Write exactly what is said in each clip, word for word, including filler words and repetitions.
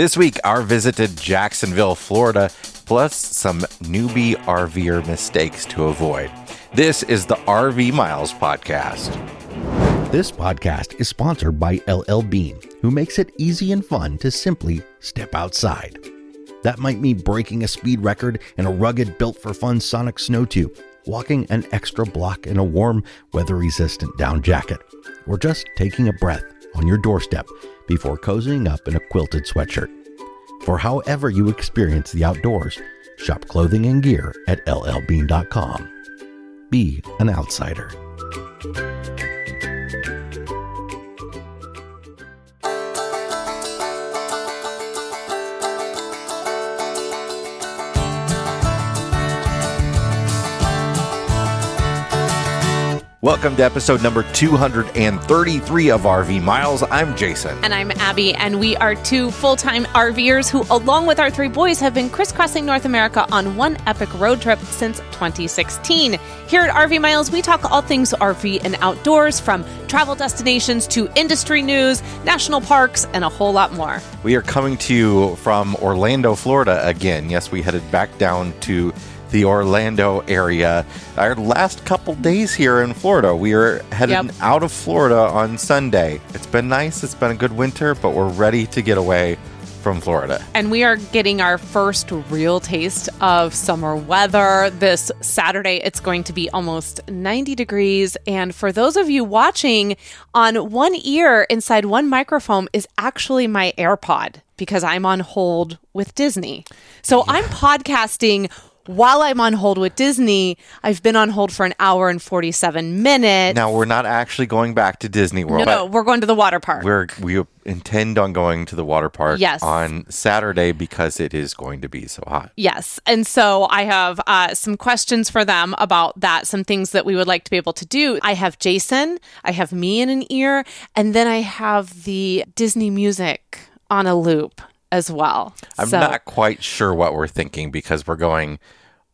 This week, our visited Jacksonville, Florida, plus some newbie RVer mistakes to avoid. This is the R V Miles Podcast. This podcast is sponsored by L L. Bean, who makes it easy and fun to simply step outside. That might mean breaking a speed record in a rugged, built-for-fun Sonic snow tube, walking an extra block in a warm, weather-resistant down jacket, or just taking a breath on your doorstep before cozying up in a quilted sweatshirt. For however you experience the outdoors, shop clothing and gear at L L bean dot com. Be an outsider. Welcome to episode number two hundred thirty-three of R V Miles. I'm Jason. And I'm Abby, and we are two full-time RVers who, along with our three boys, have been crisscrossing North America on one epic road trip since twenty sixteen. Here at R V Miles, we talk all things R V and outdoors, from travel destinations to industry news, national parks, and a whole lot more. We are coming to you from Orlando, Florida again. Yes, we headed back down to the Orlando area. Our last couple days here in Florida. We are headed yep. out of Florida on Sunday. It's been nice. It's been a good winter, but we're ready to get away from Florida. And we are getting our first real taste of summer weather this Saturday. It's going to be almost ninety degrees. And for those of you watching, on one ear inside one microphone is actually my AirPod, because I'm on hold with Disney. So yeah. I'm podcasting while I'm on hold with Disney. I've been on hold for an hour and forty-seven minutes. Now, we're not actually going back to Disney World. No, no, we're going to the water park. We're, we intend on going to the water park yes. on Saturday because it is going to be so hot. Yes. And so I have uh, some questions for them about that, some things that we would like to be able to do. I have Jason, I have me in an ear, and then I have the Disney music on a loop as well. I'm so. not quite sure what we're thinking, because we're going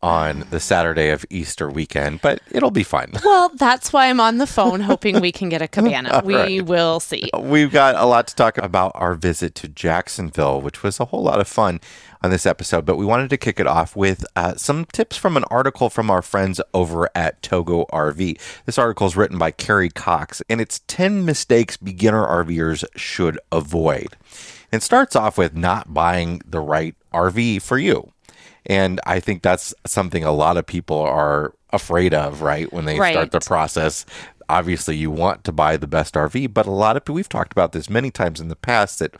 on the Saturday of Easter weekend, but it'll be fun. Well, that's why I'm on the phone hoping we can get a cabana. We right. will see. We've got a lot to talk about our visit to Jacksonville, which was a whole lot of fun on this episode, but we wanted to kick it off with uh, some tips from an article from our friends over at Togo R V. This article is written by Kerry Cox, and it's ten mistakes beginner RVers should avoid. And starts off with not buying the right R V for you. And I think that's something a lot of people are afraid of, right? When they right. start the process. Obviously, you want to buy the best R V, but a lot of people, we've talked about this many times in the past, that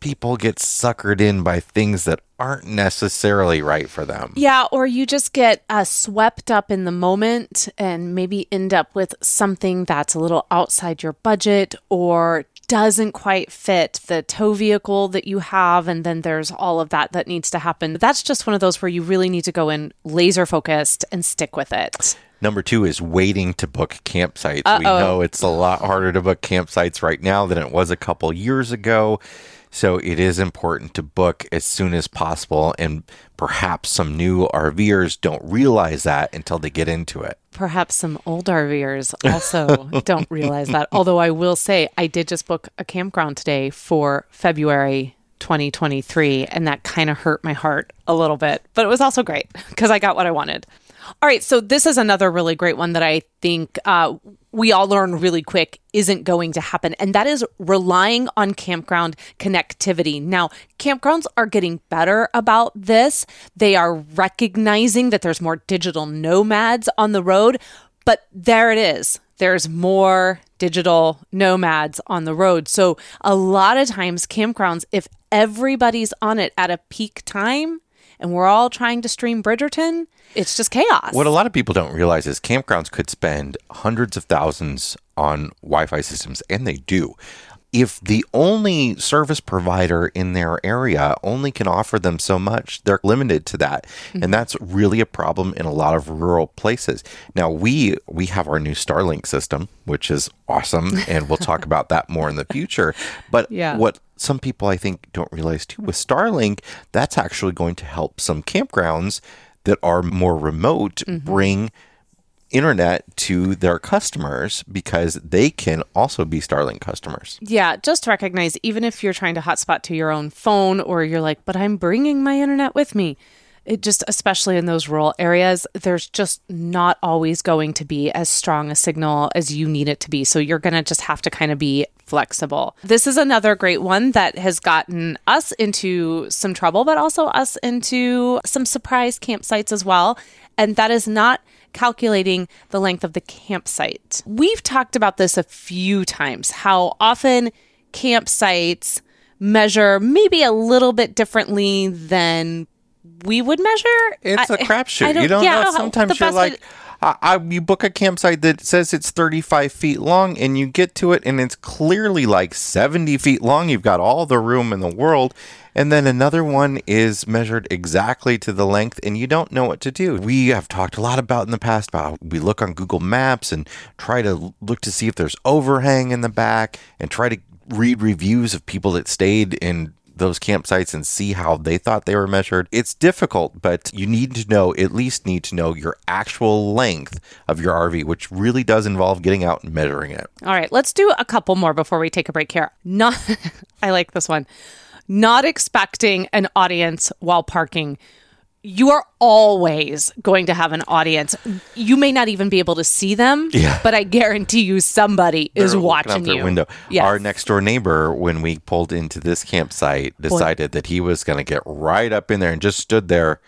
people get suckered in by things that aren't necessarily right for them. Yeah, or you just get uh, swept up in the moment and maybe end up with something that's a little outside your budget or doesn't quite fit the tow vehicle that you have, and then there's all of that that needs to happen. That's just one of those where you really need to go in laser focused and stick with it. Number two is waiting to book campsites. Uh-oh. We know it's a lot harder to book campsites right now than it was a couple years ago. So it is important to book as soon as possible, and perhaps some new RVers don't realize that until they get into it. Perhaps some old RVers also don't realize that. Although I will say, I did just book a campground today for February twenty twenty-three, and that kind of hurt my heart a little bit. But it was also great because I got what I wanted. All right, so this is another really great one that I think uh, we all learn really quick isn't going to happen, and that is relying on campground connectivity. Now, campgrounds are getting better about this. They are recognizing that there's more digital nomads on the road, but there it is. There's more digital nomads on the road. So a lot of times campgrounds, if everybody's on it at a peak time, and we're all trying to stream Bridgerton, it's just chaos. What a lot of people don't realize is campgrounds could spend hundreds of thousands on Wi-Fi systems, and they do. If the only service provider in their area only can offer them so much, they're limited to that. Mm-hmm. And that's really a problem in a lot of rural places. Now, we we have our new Starlink system, which is awesome, and we'll talk about that more in the future. But yeah. what some people, I think, don't realize, too, with Starlink, that's actually going to help some campgrounds that are more remote mm-hmm. bring internet to their customers because they can also be Starlink customers. Yeah, just recognize, even if you're trying to hotspot to your own phone or you're like, but I'm bringing my internet with me. It just, especially in those rural areas, there's just not always going to be as strong a signal as you need it to be. So you're going to just have to kind of be flexible. This is another great one that has gotten us into some trouble, but also us into some surprise campsites as well. And that is not calculating the length of the campsite. We've talked about this a few times, how often campsites measure maybe a little bit differently than we would measure. It's I, a crapshoot. Don't, you don't yeah, know. Sometimes you're like, I, I, you book a campsite that says it's thirty-five feet long and you get to it and it's clearly like seventy feet long. You've got all the room in the world. And then another one is measured exactly to the length and you don't know what to do. We have talked a lot about in the past about we look on Google Maps and try to look to see if there's overhang in the back and try to read reviews of people that stayed in those campsites and see how they thought they were measured. It's difficult, but you need to know, at least need to know your actual length of your R V, which really does involve getting out and measuring it. All right, let's do a couple more before we take a break here. Not, I like this one. Not expecting an audience while parking. You are always going to have an audience. You may not even be able to see them, yeah. but I guarantee you somebody They're is watching their you. Window. Yes. Our next door neighbor, when we pulled into this campsite, decided Boy. that he was going to get right up in there and just stood there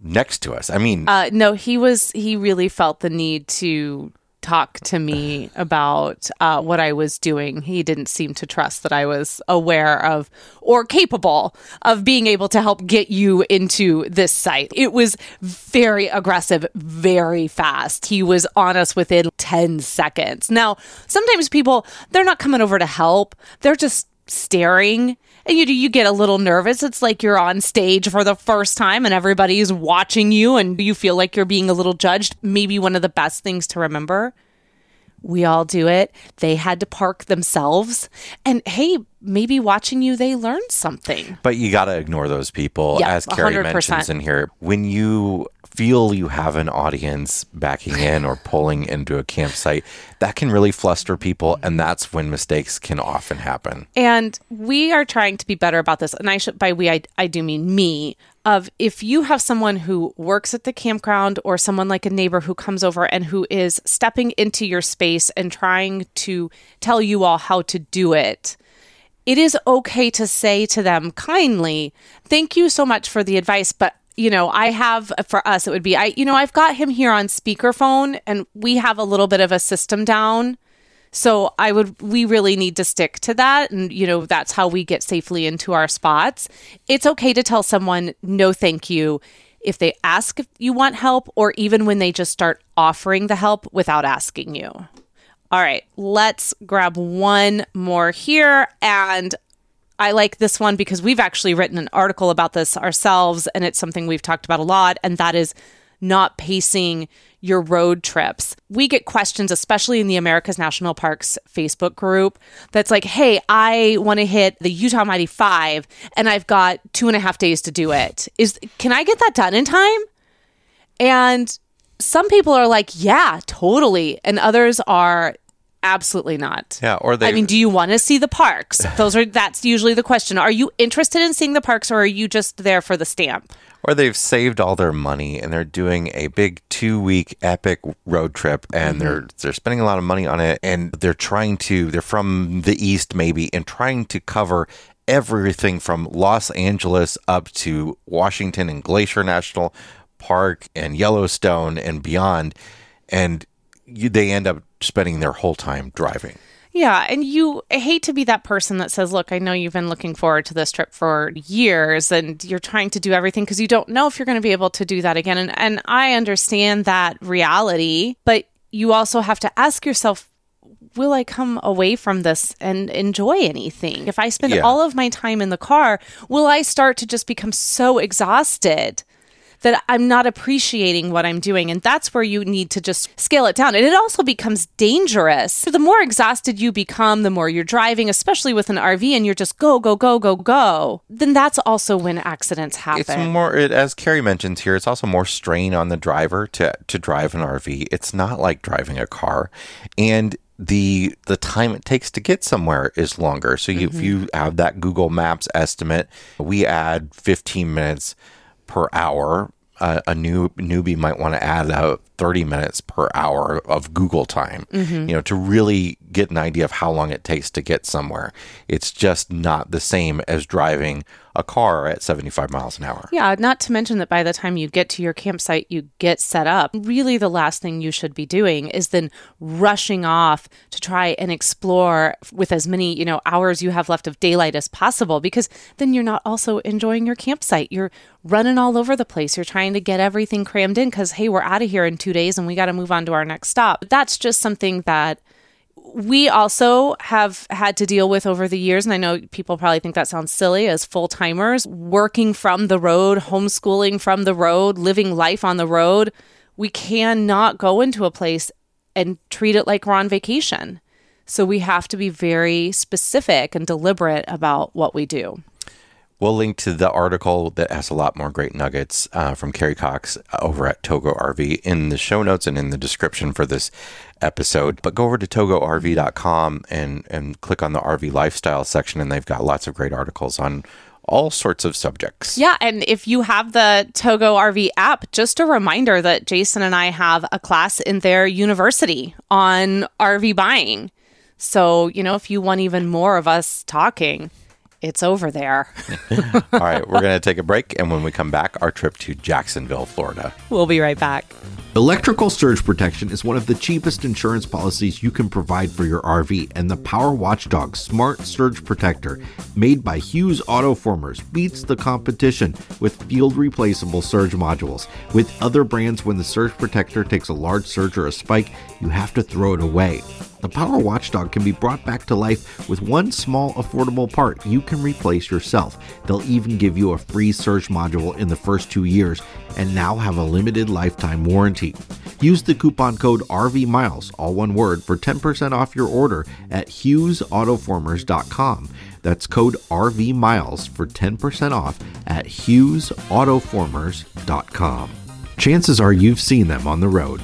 next to us. I mean, uh, no, he was. He really felt the need to talk to me about uh, what I was doing. He didn't seem to trust that I was aware of or capable of being able to help get you into this site. It was very aggressive, very fast. He was on us within ten seconds. Now, sometimes people, they're not coming over to help. They're just staring. And you do, you get a little nervous. It's like you're on stage for the first time and everybody's watching you and you feel like you're being a little judged. Maybe one of the best things to remember, we all do it. They had to park themselves. And hey, maybe watching you, they learned something. But you got to ignore those people. Yeah, as Kerry one hundred percent mentions in here, when you feel you have an audience backing in or pulling into a campsite, that can really fluster people, and that's when mistakes can often happen. And we are trying to be better about this, and I should, by we, I, I do mean me, of if you have someone who works at the campground or someone like a neighbor who comes over and who is stepping into your space and trying to tell you all how to do it, it is okay to say to them kindly, thank you so much for the advice, but you know, I have, for us, it would be, I, you know, I've got him here on speakerphone and we have a little bit of a system down. So I would, we really need to stick to that. And, you know, that's how we get safely into our spots. It's okay to tell someone, no, thank you, if they ask if you want help, or even when they just start offering the help without asking you. All right, let's grab one more here. And I like this one because we've actually written an article about this ourselves, and it's something we've talked about a lot, and that is not pacing your road trips. We get questions, especially in the America's National Parks Facebook group, that's like, hey, I want to hit the Utah Mighty Five, and I've got two and a half days to do it. Is Can I get that done in time? And some people are like, yeah, totally. And others are, absolutely not. Yeah, or they. I mean, do you want to see the parks? Those are. That's usually the question. Are you interested in seeing the parks, or are you just there for the stamp? Or they've saved all their money and they're doing a big two-week epic road trip, and mm-hmm. they're they're spending a lot of money on it, and they're trying to. They're from the East, maybe, and trying to cover everything from Los Angeles up to Washington and Glacier National Park and Yellowstone and beyond, and you, they end up spending their whole time driving. Yeah, and you I hate to be that person that says, look, I know you've been looking forward to this trip for years and you're trying to do everything because you don't know if you're going to be able to do that again. And, and I understand that reality, but you also have to ask yourself, will I come away from this and enjoy anything? If I spend yeah. all of my time in the car, will I start to just become so exhausted that I'm not appreciating what I'm doing. And that's where you need to just scale it down. And it also becomes dangerous. The more exhausted you become, the more you're driving, especially with an R V, and you're just go, go, go, go, go. Then that's also when accidents happen. It's more, it, as Kerry mentions here, it's also more strain on the driver to, to drive an R V. It's not like driving a car. And the the time it takes to get somewhere is longer. So you, mm-hmm. if you have that Google Maps estimate, we add fifteen minutes per hour. Uh, a new newbie might want to add a thirty minutes per hour of Google time, mm-hmm. you know, to really get an idea of how long it takes to get somewhere. It's just not the same as driving a car at seventy-five miles an hour. Yeah, not to mention that by the time you get to your campsite, you get set up. Really, the last thing you should be doing is then rushing off to try and explore with as many, you know, hours you have left of daylight as possible, because then you're not also enjoying your campsite. You're running all over the place. You're trying to get everything crammed in because, hey, we're out of here in two days and we got to move on to our next stop. That's just something that we also have had to deal with over the years. And I know people probably think that sounds silly as full-timers, working from the road, homeschooling from the road, living life on the road. We cannot go into a place and treat it like we're on vacation. So we have to be very specific and deliberate about what we do. We'll link to the article that has a lot more great nuggets uh, from Kerry Cox over at Togo R V in the show notes and in the description for this episode. But go over to togo r v dot com and, and click on the R V lifestyle section, and they've got lots of great articles on all sorts of subjects. Yeah, and if you have the Togo R V app, just a reminder that Jason and I have a class in their university on R V buying. So, you know, if you want even more of us talking, it's over there. All right, we're going to take a break. And when we come back, our trip to Jacksonville, Florida. We'll be right back. Electrical surge protection is one of the cheapest insurance policies you can provide for your R V. And the Power Watchdog Smart Surge Protector, made by Hughes Autoformers, beats the competition with field-replaceable surge modules. With other brands, when the surge protector takes a large surge or a spike, you have to throw it away. The Power Watchdog can be brought back to life with one small affordable part you can replace yourself. They'll even give you a free surge module in the first two years and now have a limited lifetime warranty. Use the coupon code R V Miles, all one word, for ten percent off your order at hughes autoformers dot com. That's code R V Miles for ten percent off at hughes autoformers dot com. Chances are you've seen them on the road.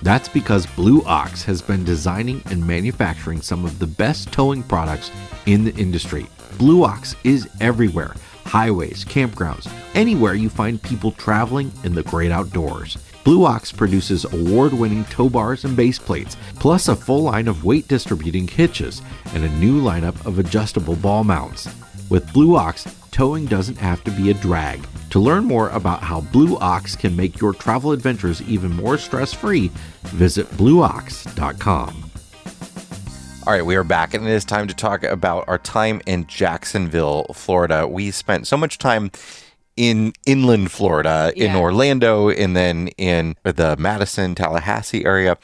That's because Blue Ox has been designing and manufacturing some of the best towing products in the industry. Blue Ox is everywhere. Highways, campgrounds, anywhere you find people traveling in the great outdoors. Blue Ox produces award-winning tow bars and base plates, plus a full line of weight distributing hitches and a new lineup of adjustable ball mounts. With Blue Ox, towing doesn't have to be a drag. To learn more about how Blue Ox can make your travel adventures even more stress-free, visit blue ox dot com. All right, we are back, and it is time to talk about our time in Jacksonville, Florida. We spent so much time in inland Florida, yeah. in Orlando, and then in the Madison, Tallahassee area.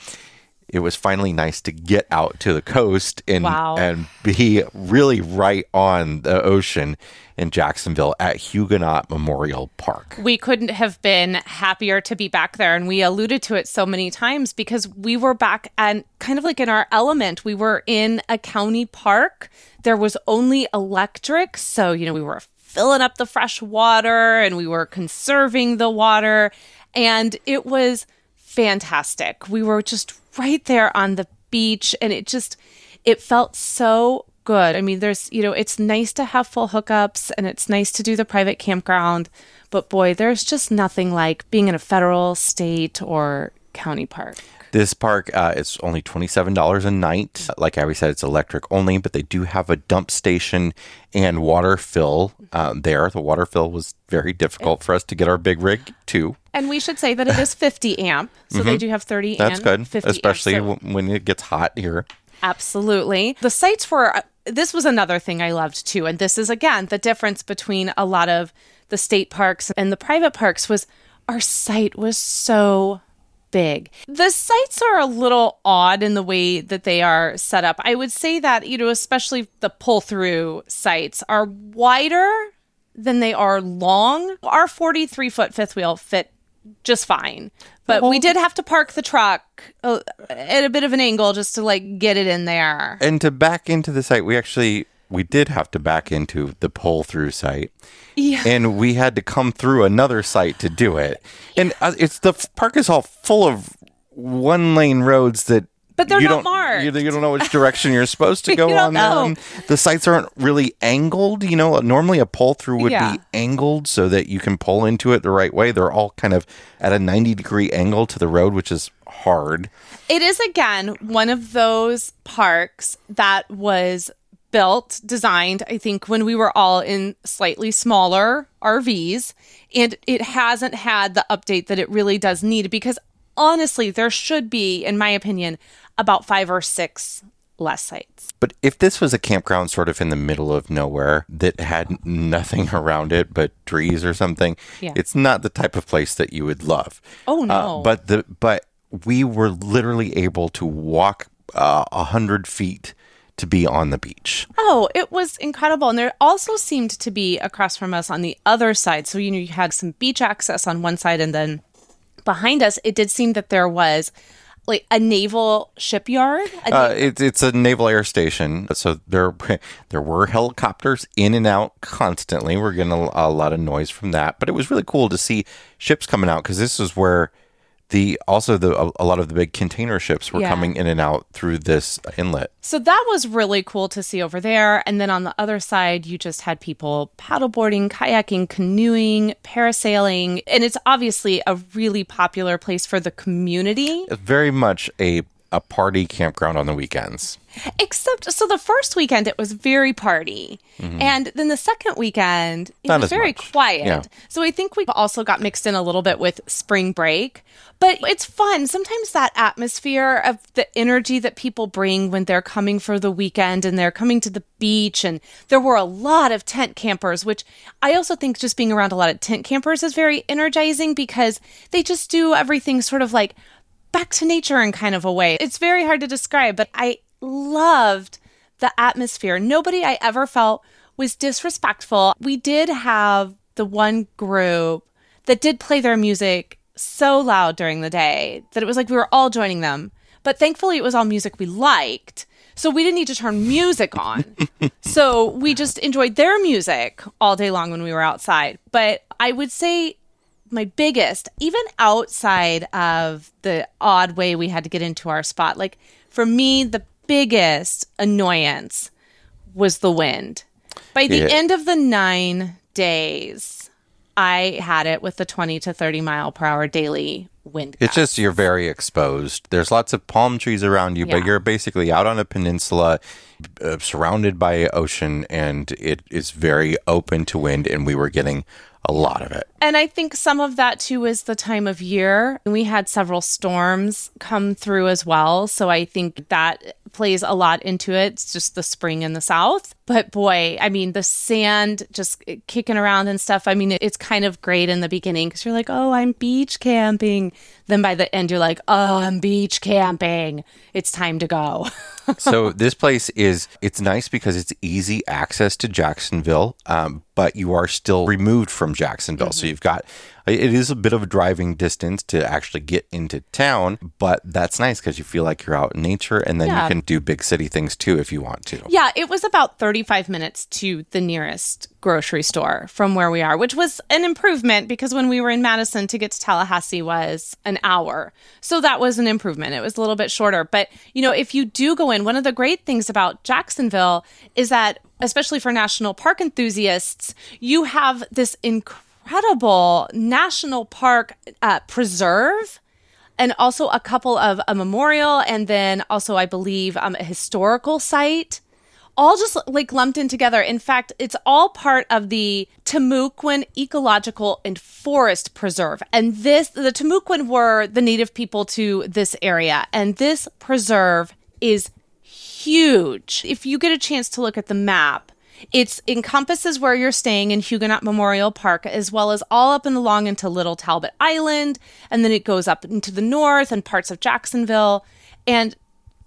It was finally nice to get out to the coast and wow. and be really right on the ocean in Jacksonville at Huguenot Memorial Park. We couldn't have been happier to be back there. And we alluded to it so many times because we were back and kind of like in our element. We were in a county park. There was only electric. So, you know, we were filling up the fresh water and we were conserving the water. And it was fantastic. We were just right there on the beach, and it just, it felt so good. I mean, there's, you know, it's nice to have full hookups, and it's nice to do the private campground, but boy, there's just nothing like being in a federal, state, or county park. This park, uh, it's only twenty-seven dollars a night. Like I said, it's electric only, but they do have a dump station and water fill um, there. The water fill was very difficult for us to get our big rig to. And we should say that it is fifty amp. So mm-hmm. they do have thirty That's amp. That's good, especially amp, so. When it gets hot here. Absolutely. The sites were, uh, this was another thing I loved too. And this is, again, the difference between a lot of the state parks and the private parks was our site was so big. The sites are a little odd in the way that they are set up. I would say that, you know, especially the pull-through sites are wider than they are long. Our forty-three foot fifth wheel fit just fine. But we did have to park the truck uh, at a bit of an angle just to like get it in there. And to back into the site, we actually, we did have to back into the pull through site. Yeah. And we had to come through another site to do it. Yeah. And uh, it's the park is all full of one lane roads that. But they're you not marked. You, you don't know which direction you're supposed to go on them. The sites aren't really angled. You know, normally a pull through would yeah. be angled so that you can pull into it the right way. They're all kind of at a ninety degree angle to the road, which is hard. It is, again, one of those parks that was built, designed, I think, when we were all in slightly smaller R Vs. And it hasn't had the update that it really does need because, honestly, there should be, in my opinion, about five or six less sites. But if this was a campground sort of in the middle of nowhere that had nothing around it but trees or something, yeah. it's not the type of place that you would love. Oh, no. Uh, but the but we were literally able to walk uh, one hundred feet to be on the beach. Oh, it was incredible. And there also seemed to be across from us on the other side. So, you know, you had some beach access on one side and then behind us, it did seem that there was like a naval shipyard. A uh, it, it's a naval air station. So there there were helicopters in and out constantly. We're getting a, a lot of noise from that. But it was really cool to see ships coming out because this is where the also the a, a lot of the big container ships were yeah. coming in and out through this inlet. So that was really cool to see over there. And then on the other side, you just had people paddleboarding, kayaking, canoeing, parasailing. And it's obviously a really popular place for the community. It's very much a, a party campground on the weekends. Except, so the first weekend, it was very party. Mm-hmm. And then the second weekend, it Not was very much. quiet. Yeah. So I think we also got mixed in a little bit with spring break. But it's fun. Sometimes that atmosphere of the energy that people bring when they're coming for the weekend and they're coming to the beach. And there were a lot of tent campers, which I also think just being around a lot of tent campers is very energizing because they just do everything sort of like back to nature in kind of a way. It's very hard to describe, but I loved the atmosphere. Nobody I ever felt was disrespectful. We did have the one group that did play their music so loud during the day that it was like we were all joining them. But thankfully, it was all music we liked. So we didn't need to turn music on. So we just enjoyed their music all day long when we were outside. But I would say my biggest, even outside of the odd way we had to get into our spot, like for me, the biggest annoyance was the wind. By the yeah. end of the nine days, I had it with the twenty to thirty mile per hour daily wind gust. It's just you're very exposed. There's lots of palm trees around you, yeah. but you're basically out on a peninsula uh, surrounded by ocean, and it is very open to wind, and we were getting a lot of it. And I think some of that, too, is the time of year. We had several storms come through as well. So I think that plays a lot into it. It's just the spring in the South. But boy, I mean, the sand just kicking around and stuff. I mean, it's kind of great in the beginning because you're like, oh, I'm beach camping. Then by the end, you're like, oh, I'm beach camping. It's time to go. So this place is, it's nice because it's easy access to Jacksonville, um, but you are still removed from Jacksonville. Mm-hmm. So you've got, it is a bit of a driving distance to actually get into town, but that's nice because you feel like you're out in nature and then yeah. you can do big city things too if you want to. Yeah, it was about thirty-five minutes to the nearest grocery store from where we are, which was an improvement because when we were in Madison to get to Tallahassee was an hour. So that was an improvement. It was a little bit shorter. But, you know, if you do go in, one of the great things about Jacksonville is that, especially for national park enthusiasts, you have this incredible incredible national park uh, preserve and also a couple of a memorial and then also, I believe, um, a historical site, all just like lumped in together. In fact, it's all part of the Timucuan Ecological and Forest Preserve. And this, the Timucuan were the native people to this area. And this preserve is huge. If you get a chance to look at the map, it encompasses where you're staying in Huguenot Memorial Park, as well as all up and along into Little Talbot Island. And then it goes up into the north and parts of Jacksonville. And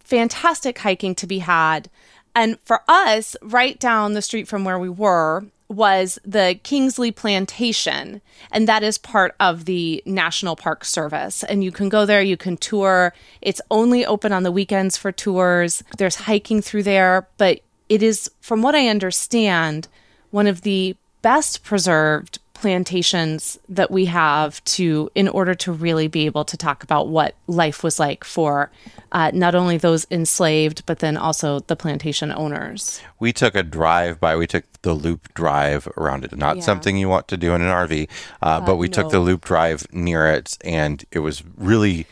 fantastic hiking to be had. And for us, right down the street from where we were was the Kingsley Plantation, and that is part of the National Park Service. And you can go there, you can tour. It's only open on the weekends for tours. There's hiking through there, but it is, from what I understand, one of the best preserved plantations that we have to, in order to really be able to talk about what life was like for uh, not only those enslaved, but then also the plantation owners. We took a drive by, we took the loop drive around it. Not yeah. something you want to do in an R V, uh, uh, but we no. took the loop drive near it, and it was really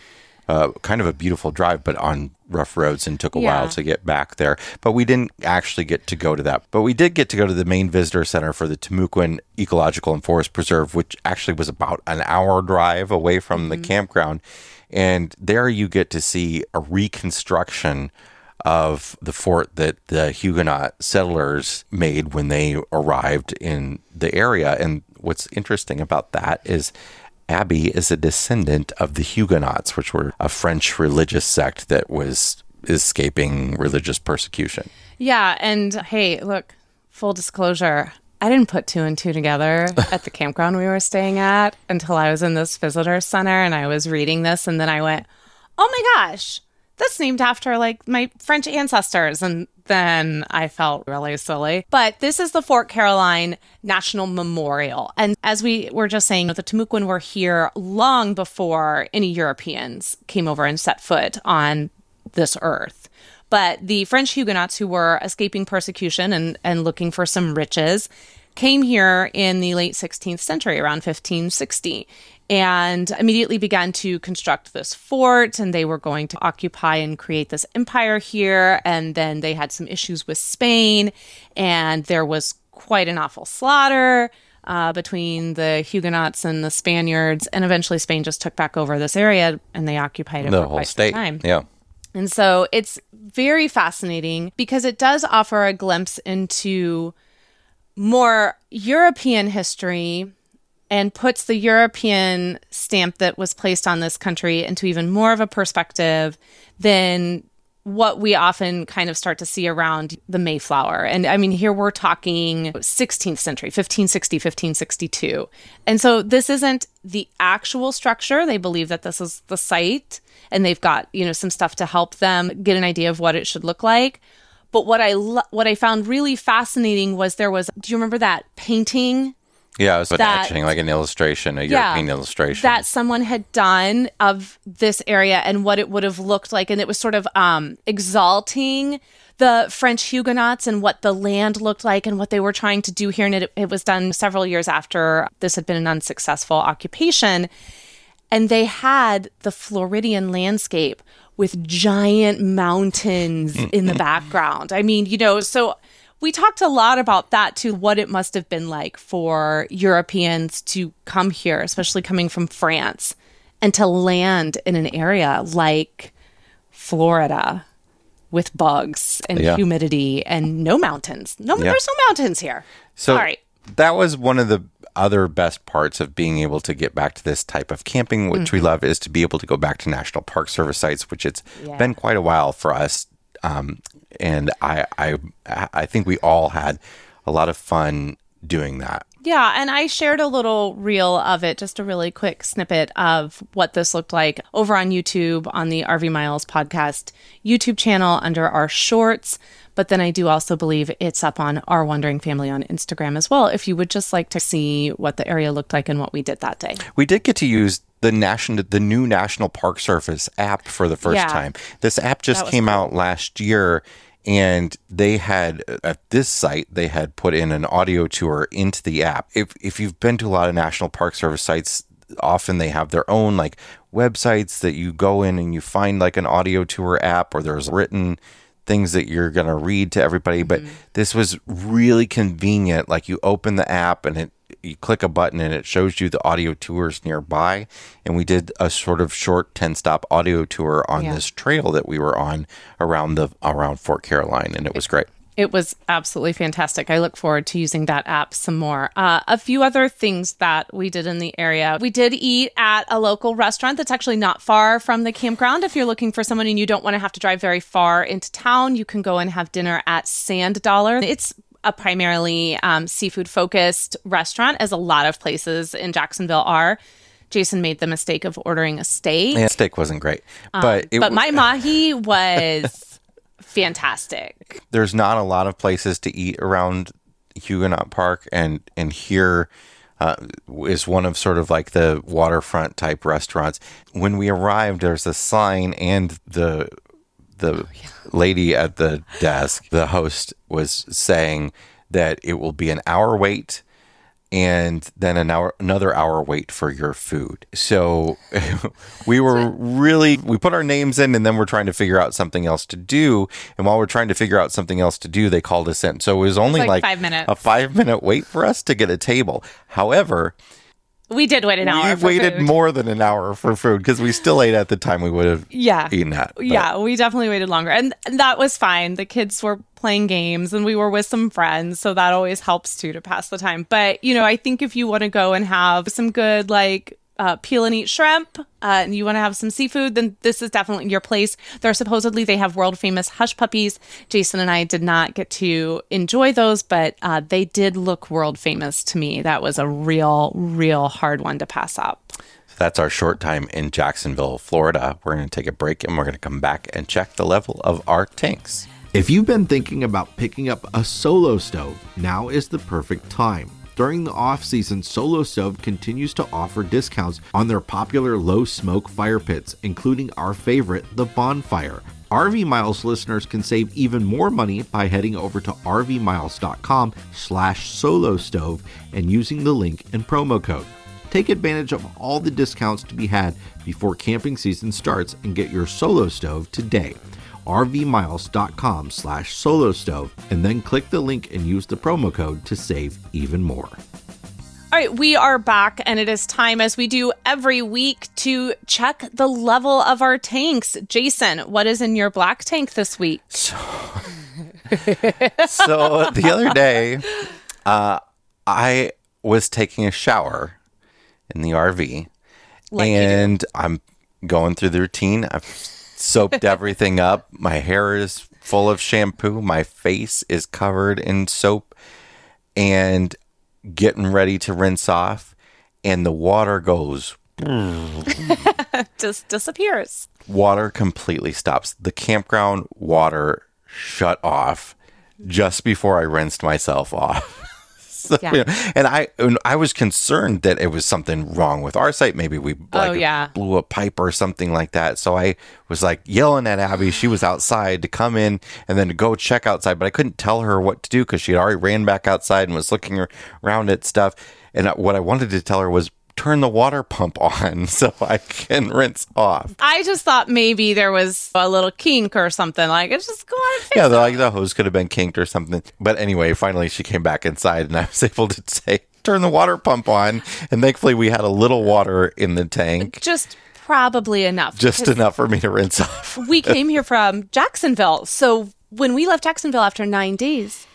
uh, kind of a beautiful drive, but on rough roads, and took a yeah. while to get back there. But we didn't actually get to go to that. But we did get to go to the main visitor center for the Timucuan Ecological and Forest Preserve, which actually was about an hour drive away from mm-hmm. the campground. And there you get to see a reconstruction of the fort that the Huguenot settlers made when they arrived in the area. And what's interesting about that is Abbey is a descendant of the Huguenots, which were a French religious sect that was escaping religious persecution. Yeah. And hey, look, full disclosure, I didn't put two and two together at the campground we were staying at until I was in this visitor center and I was reading this. And then I went, oh my gosh, that's named after like my French ancestors. And then I felt really silly. But this is the Fort Caroline National Memorial. And as we were just saying, the Timucuan were here long before any Europeans came over and set foot on this earth. But the French Huguenots, who were escaping persecution and, and looking for some riches, came here in the late sixteenth century, around fifteen sixty, and immediately began to construct this fort, and they were going to occupy and create this empire here. And then they had some issues with Spain, and there was quite an awful slaughter uh, between the Huguenots and the Spaniards, and eventually Spain just took back over this area, and they occupied it the for whole quite state. Some time. Yeah. And so it's very fascinating because it does offer a glimpse into more European history and puts the European stamp that was placed on this country into even more of a perspective than what we often kind of start to see around the Mayflower. And I mean, here we're talking sixteenth century, fifteen sixty, fifteen sixty-two. And so this isn't the actual structure. They believe that this is the site, and they've got, you know, some stuff to help them get an idea of what it should look like. But what I lo- what I found really fascinating was there was, do you remember that painting? Yeah, it was that, like an illustration, a yeah, European illustration. That someone had done of this area and what it would have looked like. And it was sort of um, exalting the French Huguenots and what the land looked like and what they were trying to do here. And it, it was done several years after this had been an unsuccessful occupation. And they had the Floridian landscape with giant mountains in the background. I mean, you know, so we talked a lot about that too, what it must have been like for Europeans to come here, especially coming from France, and to land in an area like Florida with bugs and yeah. humidity and no mountains. No, yeah. there's no mountains here. So all right. That was one of the other best parts of being able to get back to this type of camping, which mm-hmm. we love, is to be able to go back to National Park Service sites, which it's yeah. been quite a while for us. Um, and I, I, I think we all had a lot of fun doing that. Yeah. And I shared a little reel of it, just a really quick snippet of what this looked like over on YouTube on the R V Miles Podcast YouTube channel under our shorts. But then I do also believe it's up on Our Wandering Family on Instagram as well, if you would just like to see what the area looked like and what we did that day. We did get to use the national, the new National Park Service app for the first yeah, time. This app just came cool. out last year. And they had, at this site, they had put in an audio tour into the app. If if you've been to a lot of National Park Service sites, often they have their own like websites that you go in and you find like an audio tour app, or there's written things that you're going to read to everybody. Mm-hmm. But this was really convenient. Like you open the app and it you click a button and it shows you the audio tours nearby. And we did a sort of short ten stop audio tour on yeah. this trail that we were on around the around Fort Caroline. And it was great. It was absolutely fantastic. I look forward to using that app some more. Uh, a few other things that we did in the area. We did eat at a local restaurant that's actually not far from the campground. If you're looking for someone and you don't want to have to drive very far into town, you can go and have dinner at Sand Dollar. It's a primarily um, seafood-focused restaurant, as a lot of places in Jacksonville are. Jason made the mistake of ordering a steak. Yeah, steak wasn't great. Um, but it but my mahi was fantastic. There's not a lot of places to eat around Huguenot Park, and, and here uh, is one of sort of like the waterfront type restaurants. When we arrived, there's a sign, and the the oh, yeah. lady at the desk, the host, was saying that it will be an hour wait and then an hour, another hour wait for your food. So we were really, we put our names in, and then we're trying to figure out something else to do. And while we're trying to figure out something else to do, they called us in. So it was only like, like five minutes. a five minute wait for us to get a table. However, we did wait an hour. We waited food. more than an hour for food, because we still ate at the time we would have yeah. eaten at. But. Yeah, we definitely waited longer. And that was fine. The kids were playing games and we were with some friends. So that always helps too, to pass the time. But, you know, I think if you want to go and have some good, like, uh, peel and eat shrimp uh, and you want to have some seafood, then this is definitely your place. They're supposedly, they have world famous hush puppies. Jason and I did not get to enjoy those, but uh, they did look world famous to me. That was a real, real hard one to pass up. So that's our short time in Jacksonville, Florida. We're going to take a break and we're going to come back and check the level of our tanks. If you've been thinking about picking up a Solo Stove, now is the perfect time. During the off-season, Solo Stove continues to offer discounts on their popular low-smoke fire pits, including our favorite, the Bonfire. R V Miles listeners can save even more money by heading over to rvmiles.com slash solo stove and using the link and promo code. Take advantage of all the discounts to be had before camping season starts and get your Solo Stove today. rvmiles.com slash solo stove, and then click the link and use the promo code to save even more. All right, we are back, and it is time, as we do every week, to check the level of our tanks. Jason, what is in your black tank this week? So, so the other day, uh, I was taking a shower in the R V, like and I'm going through the routine. I've soaped everything up. My hair is full of shampoo. My face is covered in soap and getting ready to rinse off. And the water goes. Just disappears. Water completely stops. The campground water shut off just before I rinsed myself off. So, yeah. you know, and I and I was concerned that it was something wrong with our site. Maybe we like, oh, yeah. blew a pipe or something like that. So I was like yelling at Abby. She was outside to come in and then to go check outside. But I couldn't tell her what to do because she had already ran back outside and was looking around at stuff. And what I wanted to tell her was, turn the water pump on so I can rinse off. I just thought maybe there was a little kink or something. Like, it's just go on. Yeah, the, like the hose could have been kinked or something. But anyway, finally she came back inside and I was able to say, turn the water pump on. And thankfully we had a little water in the tank. Just probably enough. Just enough for me to rinse off. We came here from Jacksonville. So when we left Jacksonville after nine days,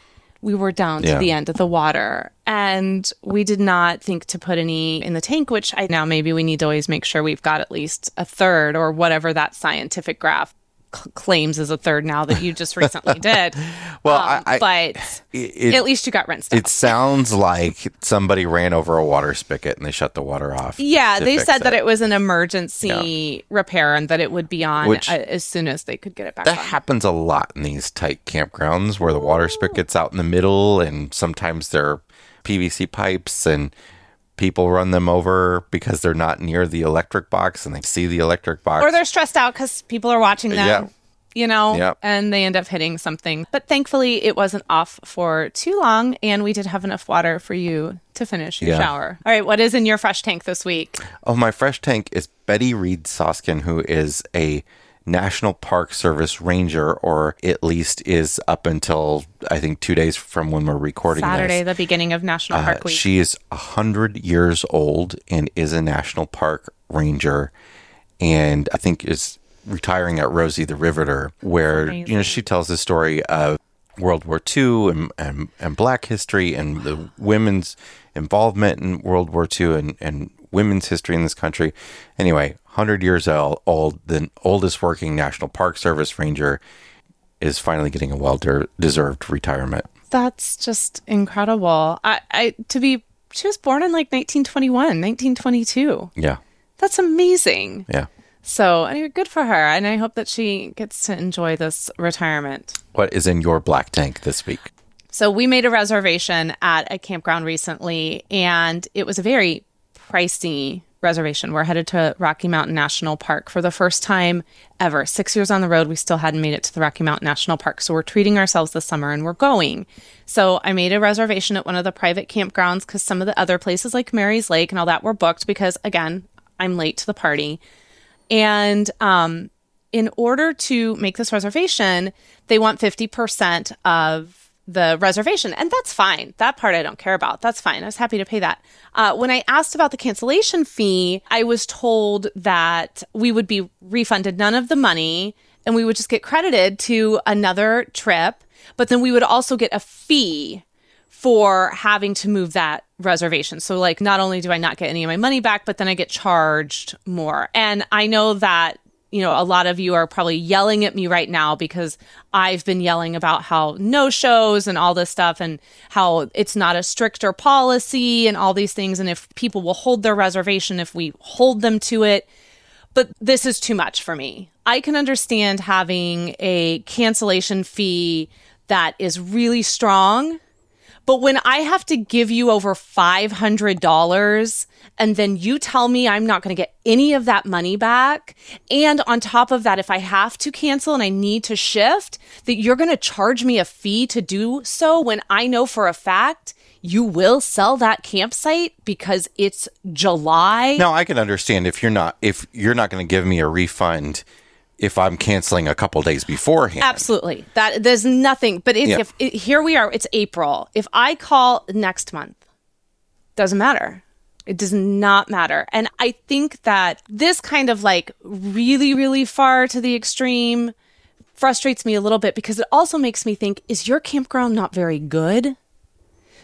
we were down to yeah. the end of the water, and we did not think to put any in the tank, which I now maybe we need to always make sure we've got at least a third or whatever that scientific graph c- claims is a third now that you just recently did. Well, um, I, I, but it, at least you got rinsed out. It sounds like somebody ran over a water spigot and they shut the water off. Yeah, they said it. that it was an emergency yeah. repair and that it would be on which, a, as soon as they could get it back that on. That happens a lot in these tight campgrounds where the water spigot's out in the middle, and sometimes they're P V C pipes and people run them over because they're not near the electric box and they see the electric box. Or they're stressed out because people are watching them, yeah. you know, yeah. and they end up hitting something. But thankfully, it wasn't off for too long, and we did have enough water for you to finish your yeah. shower. All right, what is in your fresh tank this week? Oh, my fresh tank is Betty Reed Soskin, who is a National Park Service ranger, or at least is up until I think two days from when we're recording Saturday, this. The beginning of National Park uh, Week. She is one hundred years old and is a National Park ranger, and I think is retiring at Rosie the Riveter, where you know she tells the story of World War Two and, and, and Black history and the women's involvement in World War Two and, and women's history in this country. Anyway, one hundred years old, the oldest working National Park Service ranger, is finally getting a well-deserved retirement. That's just incredible. I, I to be she was born in like nineteen twenty-one, nineteen twenty-two. Yeah. That's amazing. Yeah. So anyway, good for her. And I hope that she gets to enjoy this retirement. What is in your black tank this week? So we made a reservation at a campground recently, and it was a very pricey reservation. We're headed to Rocky Mountain National Park for the first time ever. Six years on the road, we still hadn't made it to the Rocky Mountain National Park. So we're treating ourselves this summer, and we're going. So I made a reservation at one of the private campgrounds because some of the other places like Mary's Lake and all that were booked because, again, I'm late to the party. And um, in order to make this reservation, they want fifty percent of the reservation. And that's fine. That part I don't care about. That's fine. I was happy to pay that. Uh, when I asked about the cancellation fee, I was told that we would be refunded none of the money and we would just get credited to another trip. But then we would also get a fee for having to move that reservation. So like, not only do I not get any of my money back, but then I get charged more. And I know that, you know, a lot of you are probably yelling at me right now because I've been yelling about how no shows and all this stuff and how it's not a stricter policy and all these things. And if people will hold their reservation, if we hold them to it, but this is too much for me. I can understand having a cancellation fee that is really strong. But when I have to give you over five hundred dollars and then you tell me I'm not going to get any of that money back, and on top of that, if I have to cancel and I need to shift, that you're going to charge me a fee to do so when I know for a fact you will sell that campsite because it's July. No, I can understand if you're not if you're not going to give me a refund if I'm canceling a couple days beforehand. Absolutely. That there's nothing. But it, yeah. if it, here we are, it's April. If I call next month, doesn't matter. It does not matter. And I think that this kind of like really, really far to the extreme frustrates me a little bit because it also makes me think, is your campground not very good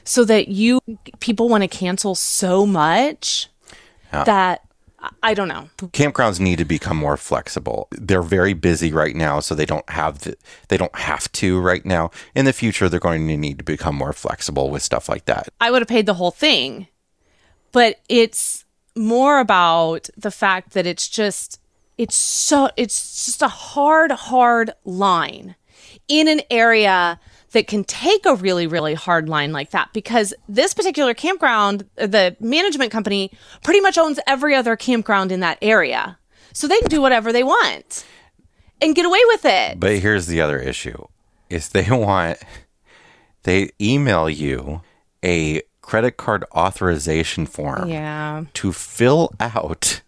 so that you people want to cancel so much yeah. that... I don't know. Campgrounds need to become more flexible. They're very busy right now, so they don't have the, they don't have to right now. In the future, they're going to need to become more flexible with stuff like that. I would have paid the whole thing, but it's more about the fact that it's just it's so it's just a hard, hard line in an area that can take a really, really hard line like that, because this particular campground, the management company pretty much owns every other campground in that area. So they can do whatever they want and get away with it. But here's the other issue is they want, they email you a credit card authorization form yeah. to fill out,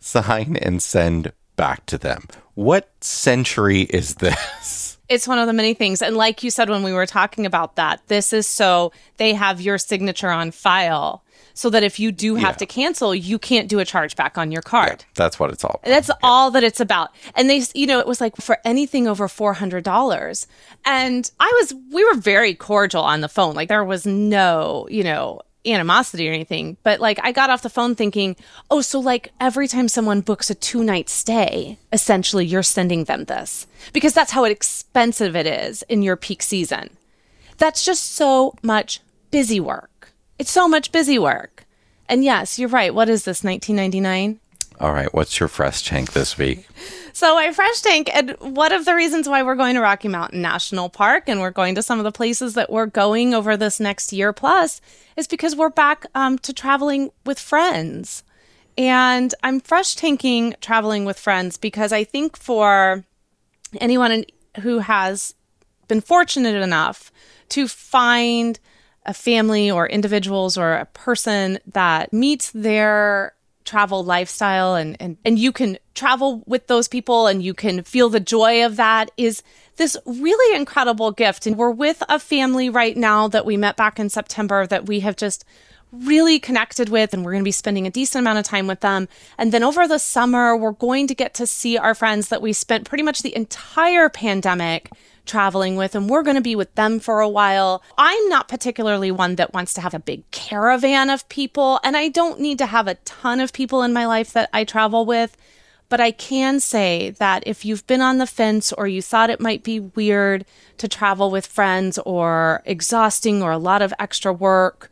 sign and send back to them. What century is this? It's one of the many things. And like you said, when we were talking about that, this is so they have your signature on file so that if you do have yeah. to cancel, you can't do a chargeback on your card. Yeah, that's what it's all about. That's yeah. all that it's about. And they, you know, it was like for anything over four hundred dollars. And I was, we were very cordial on the phone. Like there was no, you know, animosity or anything. But like I got off the phone thinking, oh, so like every time someone books a two night stay, essentially you're sending them this because that's how expensive it is in your peak season. That's just so much busy work. It's so much busy work. And yes, you're right. What is this, nineteen ninety-nine? All right. What's your fresh tank this week? So my fresh tank, and one of the reasons why we're going to Rocky Mountain National Park and we're going to some of the places that we're going over this next year plus is because we're back um, to traveling with friends. And I'm fresh tanking traveling with friends because I think for anyone who has been fortunate enough to find a family or individuals or a person that meets their travel lifestyle and, and and you can travel with those people and you can feel the joy of that is this really incredible gift. And we're with a family right now that we met back in September that we have just really connected with, and we're going to be spending a decent amount of time with them. And then over the summer, we're going to get to see our friends that we spent pretty much the entire pandemic traveling with, and we're going to be with them for a while. I'm not particularly one that wants to have a big caravan of people, and I don't need to have a ton of people in my life that I travel with, But I can say that if you've been on the fence or you thought it might be weird to travel with friends or exhausting or a lot of extra work,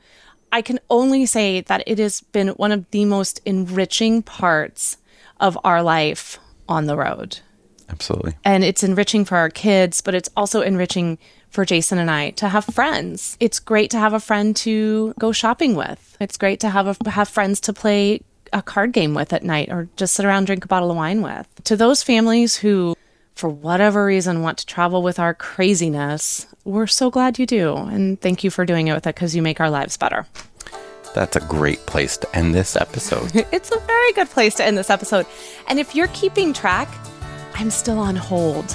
I can only say that it has been one of the most enriching parts of our life on the road. Absolutely. And it's enriching for our kids, but it's also enriching for Jason and I to have friends. It's great to have a friend to go shopping with. It's great to have a, have friends to play a card game with at night or just sit around and drink a bottle of wine with. To those families who, for whatever reason, want to travel with our craziness, we're so glad you do. And thank you for doing it with us because you make our lives better. That's a great place to end this episode. It's a very good place to end this episode. And if you're keeping track, I'm still on hold.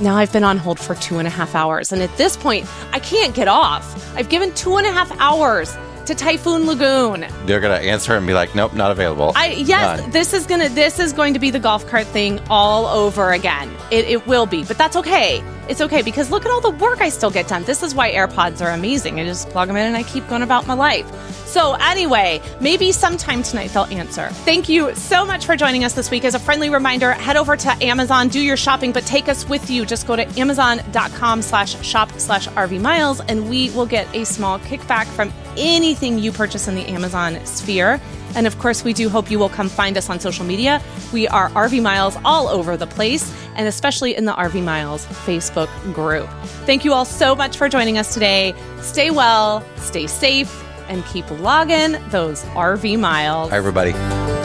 Now I've been on hold for two and a half hours. And at this point, I can't get off. I've given two and a half hours to Typhoon Lagoon. They're going to answer and be like, nope, not available. I, yes, None. this is going to this is going to be the golf cart thing all over again. It, it will be. But that's okay. It's okay because look at all the work I still get done. This is why AirPods are amazing. I just plug them in and I keep going about my life. So anyway, maybe sometime tonight they'll answer. Thank you so much for joining us this week. As a friendly reminder, head over to Amazon, do your shopping, but take us with you. Just go to amazon.com slash shop slash RV Miles, and we will get a small kickback from anything you purchase in the Amazon sphere. And of course, we do hope you will come find us on social media. We are R V Miles all over the place, and especially in the R V Miles Facebook group. Thank you all so much for joining us today. Stay well, stay safe, and keep logging those R V miles. Hi, everybody.